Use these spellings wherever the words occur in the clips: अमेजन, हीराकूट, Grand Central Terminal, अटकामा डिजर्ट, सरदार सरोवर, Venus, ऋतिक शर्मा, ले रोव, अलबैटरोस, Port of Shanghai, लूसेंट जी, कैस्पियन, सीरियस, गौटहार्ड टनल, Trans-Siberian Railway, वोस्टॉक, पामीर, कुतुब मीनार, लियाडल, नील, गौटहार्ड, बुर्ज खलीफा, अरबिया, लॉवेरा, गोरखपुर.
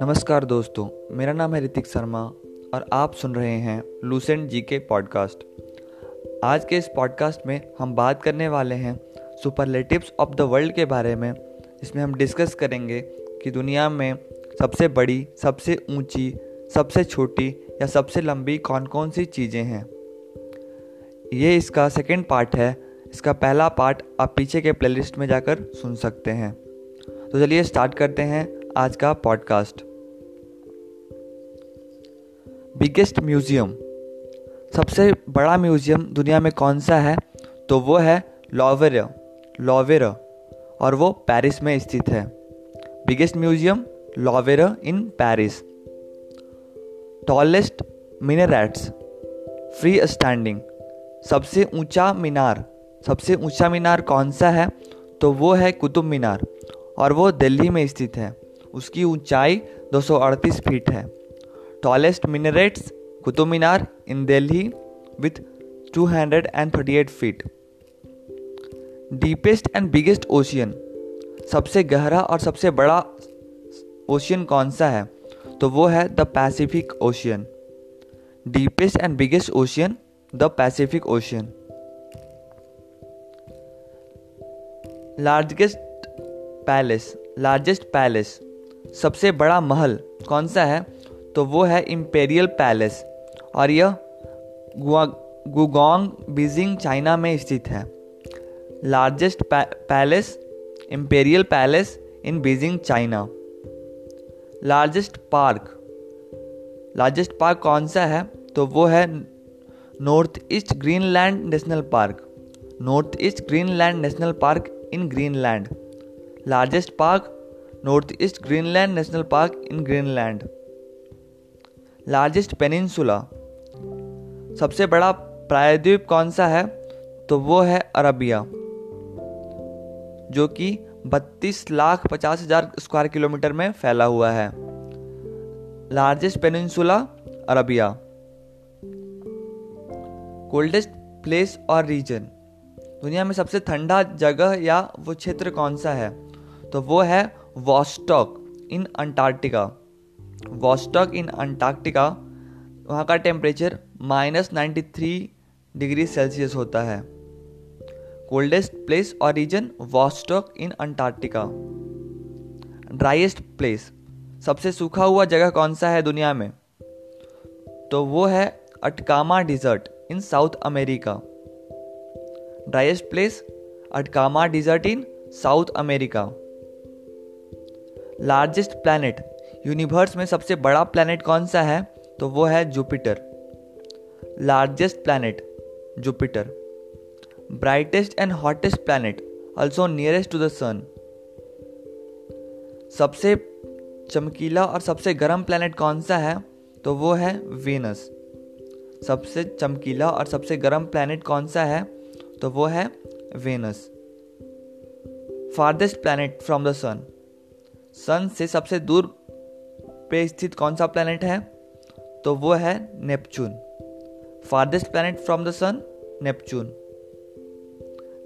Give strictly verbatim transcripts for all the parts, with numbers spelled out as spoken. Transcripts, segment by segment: नमस्कार दोस्तों, मेरा नाम है ऋतिक शर्मा और आप सुन रहे हैं लूसेंट जी के पॉडकास्ट। आज के इस पॉडकास्ट में हम बात करने वाले हैं सुपरलेटिव्स ऑफ द वर्ल्ड के बारे में। इसमें हम डिस्कस करेंगे कि दुनिया में सबसे बड़ी, सबसे ऊंची, सबसे छोटी या सबसे लंबी कौन कौन सी चीज़ें हैं। ये इसका सेकेंड पार्ट है। इसका पहला पार्ट आप पीछे के प्लेलिस्ट में जाकर सुन सकते हैं। तो चलिए स्टार्ट करते हैं आज का पॉडकास्ट। बिगेस्ट म्यूजियम, सबसे बड़ा म्यूजियम दुनिया में कौन सा है? तो वो है लॉवेरा लॉवेरा और वो पेरिस में स्थित है। Biggest museum लॉवेरा in Paris. Tallest minarets, free standing, सबसे ऊंचा मीनार सबसे ऊंचा मीनार कौन सा है? तो वो है कुतुब मीनार और वो दिल्ली में स्थित है। उसकी ऊंचाई दो सौ अड़तीस फीट है। Tallest minarets कुतुब मीनार in Delhi with दो सौ अड़तीस feet. Deepest and biggest ocean, सबसे गहरा और सबसे बड़ा ओशियन कौन सा है? तो वो है the Pacific ocean. Deepest and biggest ocean the Pacific ocean. Largest palace largest palace सबसे बड़ा महल कौन सा है? तो वो है इंपेरियल पैलेस और यह गुआंग बीजिंग चाइना में स्थित है। Largest palace imperial Palace in Beijing China. Largest park largest park कौन सा है? तो वो है North east Greenland national Park north east Greenland national park in Greenland. Largest park north east Greenland national park in Greenland. Largest peninsula, सबसे बड़ा प्रायद्वीप कौन सा है? तो वो है अरबिया, जो कि बत्तीस लाख पचास हजार स्क्वायर किलोमीटर में फैला हुआ है। Largest peninsula अरबिया। Coldest place और रीजन, दुनिया में सबसे ठंडा जगह या वो क्षेत्र कौन सा है? तो वो है वोस्टॉक in Antarctica वोस्टॉक in Antarctica. वहाँ का temperature minus ninety three degree Celsius होता है। कोल्डेस्ट प्लेस और region वोस्टॉक in Antarctica. Driest place, सबसे सूखा हुआ जगह कौन सा है दुनिया में? तो वो है अटकामा डिजर्ट in South America. Driest place अटकामा डिजर्ट in South America. Largest planet, universe में सबसे बड़ा प्लैनेट कौन सा है? तो वो है Jupiter. Largest planet Jupiter. Brightest and hottest planet also nearest to the sun, सबसे चमकीला और सबसे गर्म प्लैनेट कौन सा है? तो वो है वीनस। सबसे चमकीला और सबसे गर्म प्लैनेट कौन सा है? तो वो है Venus. Farthest planet from the sun, sun से सबसे दूर पे स्थित कौन सा प्लैनेट है? तो वो है Neptune. Farthest planet from the sun Neptune.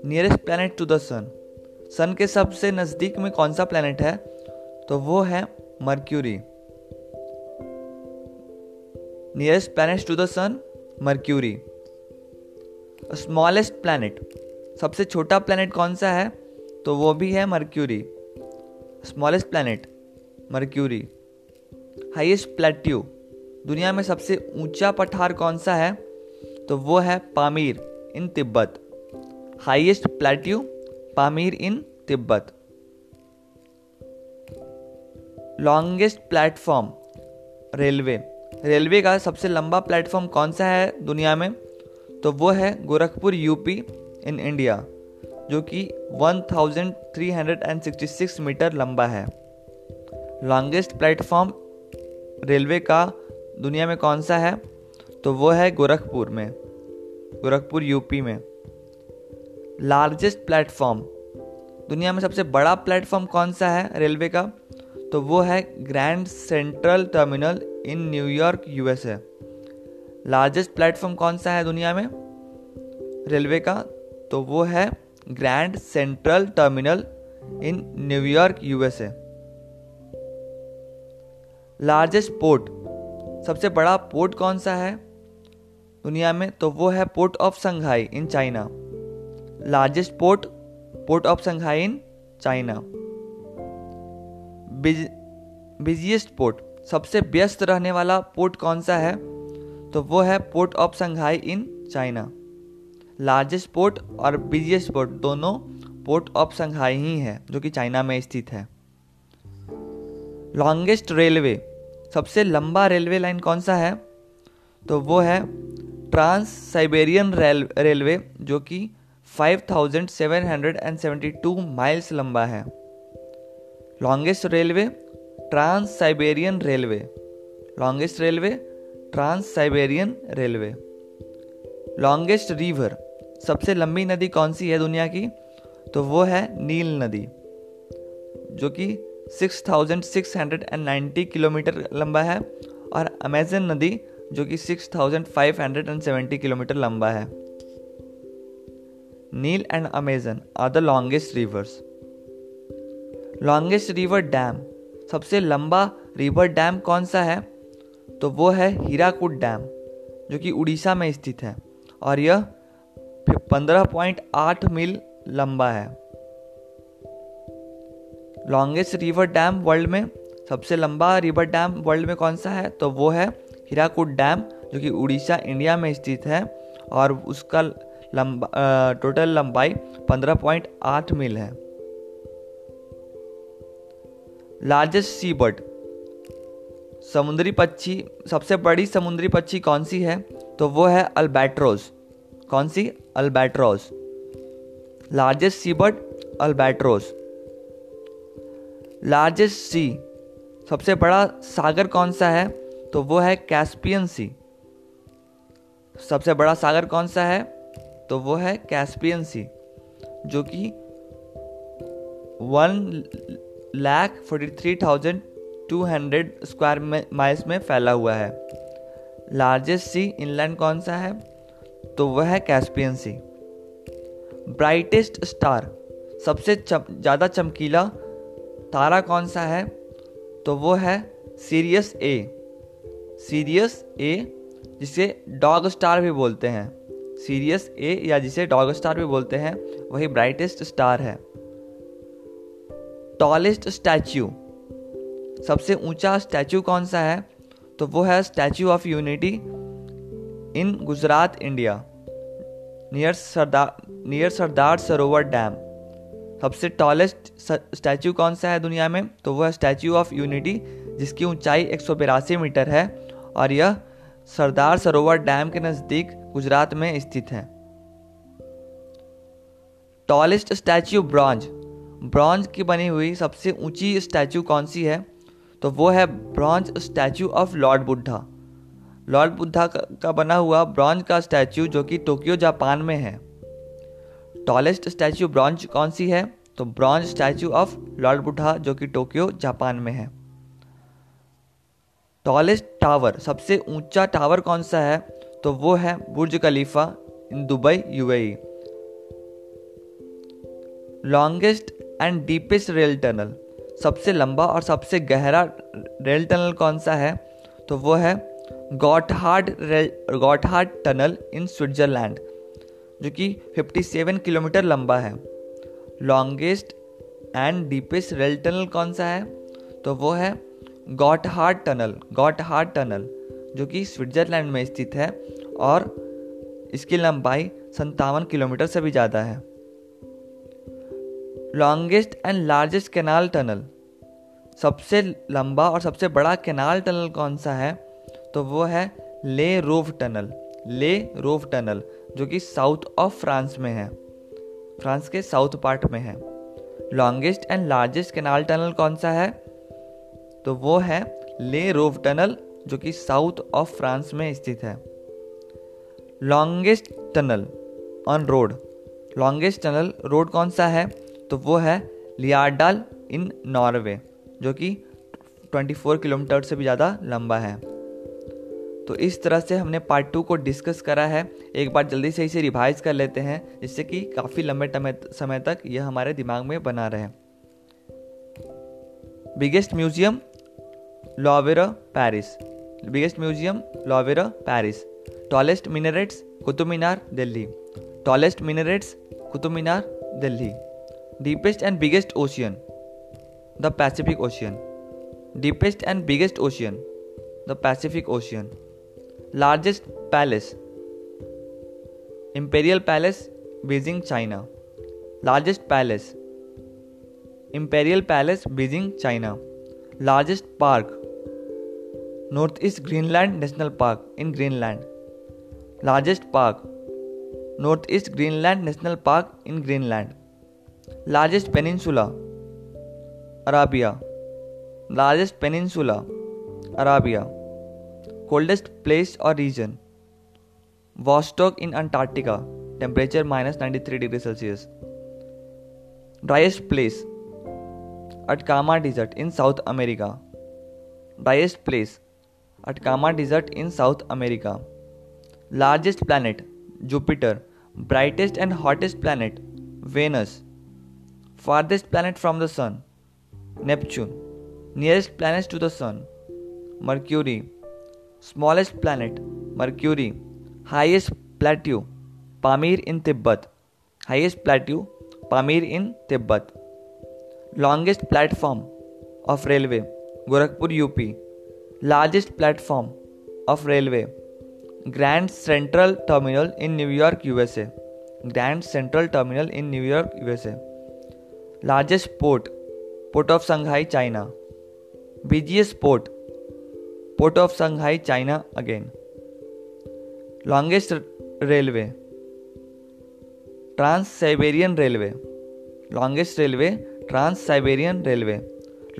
Nearest planet to the sun, sun के सबसे नज़दीक में कौन सा प्लैनेट है? तो वो है Mercury. Nearest planet to the sun Mercury. Smallest planet, सबसे छोटा प्लैनेट कौन सा है? तो वो भी है Mercury. Smallest planet Mercury. Highest plateau, दुनिया में सबसे ऊंचा पठार कौन सा है? तो वो है पामीर in Tibet. Highest plateau पामीर in Tibet. Longest platform railway, railway का सबसे लंबा प्लेटफॉर्म कौन सा है दुनिया में? तो वो है गोरखपुर यूपी इन इंडिया, जो कि तेरह सौ छियासठ मीटर लंबा है। लॉन्गेस्ट प्लेटफॉर्म रेलवे का दुनिया में कौन सा है? तो वो है गोरखपुर में गोरखपुर यूपी में। लार्जेस्ट प्लेटफॉर्म, दुनिया में सबसे बड़ा प्लेटफॉर्म कौन सा है रेलवे का? तो वो है grand central terminal in New York USA. Largest platform कौन सा है दुनिया में रेलवे का? तो वो है grand central terminal in New York USA. Largest port, सबसे बड़ा पोर्ट कौन सा है दुनिया में, तो वो है port of Shanghai in China. Largest port port of Shanghai in China. Busiest port, सबसे व्यस्त रहने वाला पोर्ट कौन सा है, तो वो है port of Shanghai in China. Largest port और बिजिएस्ट पोर्ट दोनों पोर्ट ऑफ शंघाई ही है जो कि चाइना में स्थित है। लॉन्गेस्ट रेलवे, सबसे लंबा रेलवे लाइन कौन सा है, तो वो है ट्रांस साइबेरियन रेलवे जो कि five thousand seven hundred seventy two miles लंबा है। Longest railway trans Siberian railway, longest railway trans Siberian railway. Longest river, सबसे लंबी नदी कौन सी है दुनिया की, तो वो है नील नदी जो कि six thousand six hundred ninety kilometre लंबा है, और अमेजन नदी जो कि six thousand five hundred seventy kilometre लंबा है। नील and अमेजन are the longest rivers. Longest river dam, सबसे लंबा रिवर डैम कौन सा है, तो वो है हीराकूट डैम जो कि उड़ीसा में स्थित है, और यह पंद्रह पॉइंट आठ मील लंबा है। लॉन्गेस्ट रिवर डैम वर्ल्ड में, सबसे लंबा रिवर डैम वर्ल्ड में कौन सा है, तो वो है हीराकूट डैम जो कि उड़ीसा इंडिया में स्थित है, और उसका लंबा टोटल लंबाई पंद्रह पॉइंट आठ मील है। लार्जेस्ट सी बर्ड, समुद्री पक्षी, सबसे बड़ी समुद्री पक्षी कौन सी है, तो वो है अलबैटरोस। कौन सी? अलबैटरोस। Largest sea bird अलबैटरोस। Largest sea, सबसे बड़ा सागर कौन सा है, तो वो है कैस्पियन सी। सबसे बड़ा सागर कौन सा है, तो वो है कैस्पियन सी जो कि one lakh forty three thousand two hundred square miles में फैला हुआ है। लार्जेस्ट सी इनलैंड कौन सा है, तो वह है कैस्पियन सी। ब्राइटेस्ट स्टार, सबसे ज़्यादा चमकीला तारा कौन सा है, तो वो है सीरियस ए। सीरियस ए जिसे डॉग स्टार भी बोलते हैं, सीरियस ए या जिसे डॉग स्टार भी बोलते हैं, वही ब्राइटेस्ट स्टार है। टॉलेस्ट स्टैच्यू, सबसे ऊंचा स्टैच्यू कौन सा है, तो वो है Statue of Unity in Gujarat India, near Sardar near सरदार सरोवर dam. सबसे टॉलेस्ट स्टैच्यू कौन सा है दुनिया में, तो वो है स्टैच्यू ऑफ यूनिटी जिसकी ऊंचाई एक सौ बिरासी मीटर है, और यह सरदार सरोवर डैम के नज़दीक गुजरात में स्थित है। टॉलेस्ट स्टैच्यू ब्रॉन्ज, ब्रॉन्ज की बनी हुई सबसे ऊंची स्टैच्यू कौन सी है, तो वो है bronze statue of Lord Buddha. Lord Buddha का बना हुआ ब्रॉन्ज का स्टैच्यू जो कि टोक्यो जापान में है। टॉलेस्ट स्टैच्यू ब्रॉन्ज कौन सी है, तो bronze statue of Lord Buddha जो कि टोक्यो जापान में है। टॉलेस्ट टावर, सबसे ऊंचा टावर कौन सा है, तो वो है बुर्ज खलीफा in Dubai UAE. Longest and deepest rail tunnel, सबसे लंबा और सबसे गहरा रेल टनल कौन सा है, तो वो है गौटहार्ड rail गौटहार्ड टनल in Switzerland जो कि सत्तावन किलोमीटर लंबा है। Longest and deepest rail tunnel कौन सा है, तो वो है गौटहार्ड टनल गौटहार्ड टनल जो कि स्विट्जरलैंड में स्थित है, और इसकी लंबाई सत्तावन किलोमीटर से भी ज़्यादा है। Longest and largest canal tunnel, सबसे लंबा और सबसे बड़ा कैनाल टनल कौन सा है, तो वो है ले रोव टनल ले रोव टनल जो कि साउथ ऑफ फ्रांस में है, फ्रांस के साउथ पार्ट में है। Longest and largest canal tunnel कौन सा है, तो वो है ले रोव टनल जो कि साउथ ऑफ फ्रांस में स्थित है। Longest tunnel on road longest tunnel road कौन सा है, तो वो है लियाडल इन नॉर्वे जो कि चौबीस किलोमीटर से भी ज़्यादा लंबा है। तो इस तरह से हमने पार्ट टू को डिस्कस करा है। एक बार जल्दी से इसे रिवाइज कर लेते हैं जिससे कि काफ़ी लंबे समय तक यह हमारे दिमाग में बना रहे। Biggest museum लॉवेरा Paris, biggest museum लॉवेरा Paris. Tallest minarets कुतुब मीनार Delhi, tallest minarets कुतुब मीनार Delhi. Deepest and biggest ocean the Pacific ocean, deepest and biggest ocean the Pacific ocean. Largest palace imperial palace Beijing China, largest palace imperial palace Beijing China. Largest park north east Greenland national park in Greenland, largest park north east Greenland national park in Greenland. Largest peninsula अरबिया, largest peninsula अरबिया। Coldest place और region Vostok in Antarctica, temperature minus ninety three degree Celsius. Driest place at Kama Desert in South America. Driest place at Kama Desert in South America. Largest planet, Jupiter. Brightest and hottest planet, Venus. Farthest planet from the Sun, Neptune. Nearest planets to the Sun, Mercury. Smallest planet, Mercury. Highest plateau, Pamir in Tibet. Longest platform of railway गोरखपुर UP, largest platform of railway. Grand central terminal in New York USA, grand central terminal in New York USA. Largest port port of Shanghai China, busiest port port of Shanghai China again. Longest railway trans Siberian railway, longest railway trans Siberian railway.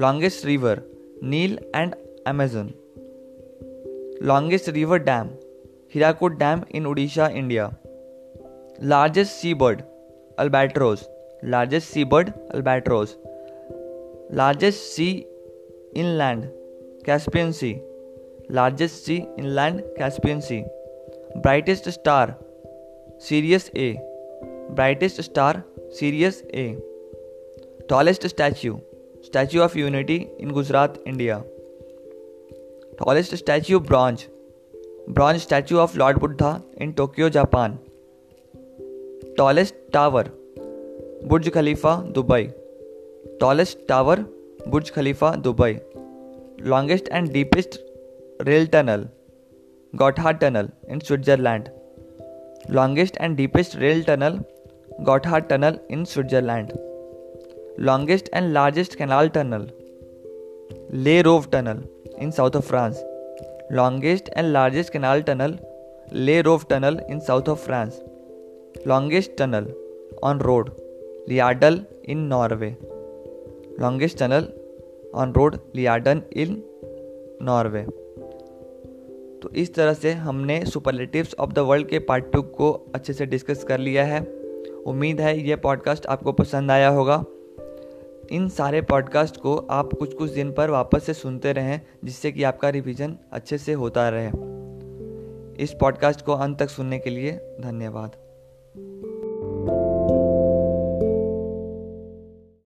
Longest river नील and अमेजन। Longest river dam हीराकूट dam in Orissa India. Largest sea bird अलबैटरोस, largest sea bird अलबैटरोस। Largest sea inland कैस्पियन C, largest sea inland कैस्पियन C. Brightest star सीरियस A, brightest star सीरियस A. Tallest statue, Statue of Unity in Gujarat, India. Tallest statue, bronze. Bronze statue of Lord Buddha in Tokyo, Japan. Tallest tower, Burj Khalifa, Dubai. Tallest tower, Burj Khalifa, Dubai. Longest and deepest rail tunnel, Gotthard Tunnel in Switzerland. Longest and deepest rail tunnel, Gotthard Tunnel in Switzerland. Longest and largest canal tunnel ले रोव tunnel in south of France, longest and largest canal tunnel ले रोव tunnel in south of France. Longest tunnel on road लियाडल in Norway, longest tunnel on road लियाडल in Norway. तो इस तरह से हमने superlatives of the world के part two को अच्छे से डिस्कस कर लिया है। उम्मीद है यह पॉडकास्ट आपको पसंद आया होगा। इन सारे पॉडकास्ट को आप कुछ कुछ दिन पर वापस से सुनते रहें जिससे कि आपका रिवीजन अच्छे से होता रहे। इस पॉडकास्ट को अंत तक सुनने के लिए धन्यवाद।